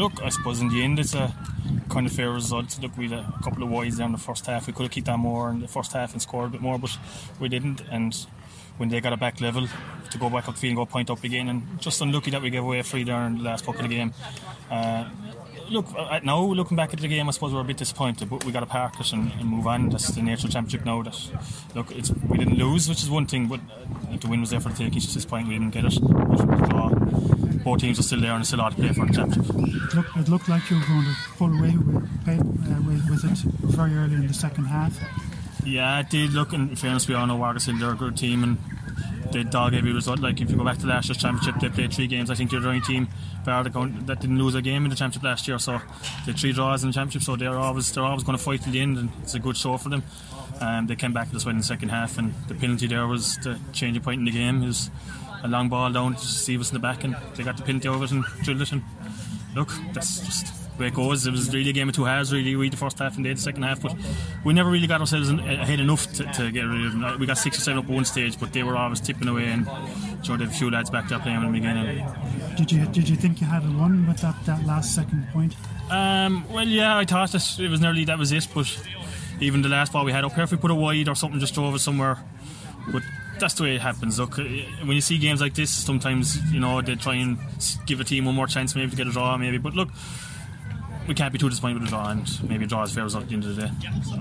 look, I suppose in the end it's a kind of fair result. Look, we had a couple of wides down the first half. We could have kicked on more in the first half and scored a bit more, but we didn't. And when they got a back level, to go back up the field and go point up again, and just unlucky that we gave away a free there in the last puck of the game. Look, now looking back at the game, I suppose we're a bit disappointed, but we got to park it and move on. That's the nature of the championship now. That look, it's, we didn't lose, which is one thing, but the win was there for the taking. At this point, we didn't get it. Both teams are still there and still out to play for the championship. Look, it looked like you were going to pull away with it very early in the second half. Yeah, it did. Look, in fairness, we all know Watergrasshill, they're a good team, and they dog every result. Like, if you go back to last year's championship, they played 3 games. I think they're the only team that didn't lose a game in the championship last year, so they had 3 draws in the championship, so they're always going to fight till the end, and it's a good show for them. They came back to us well in the second half, and the penalty there was the changing point in the game. It was a long ball down to Sievers in the back, and they got the penalty over it and drilled it, and look, that's just the way it goes. It was really a game of 2 halves, really. We had the first half and they had the second half, but we never really got ourselves ahead enough to get rid of them. We got 6 or 7 up at one stage, but they were always tipping away, and sure, they had a few lads back there playing with them again. Did you think you had a run with that last second point? Well, yeah, I thought it was nearly that was it, but even the last ball we had up here, if we put a wide or something, just drove it somewhere. But that's the way it happens. Look, when you see games like this, sometimes, you know, they try and give a team one more chance maybe to get a draw, maybe. But look, we can't be too disappointed with a draw, and maybe a draw is fair result at the end of the day. So.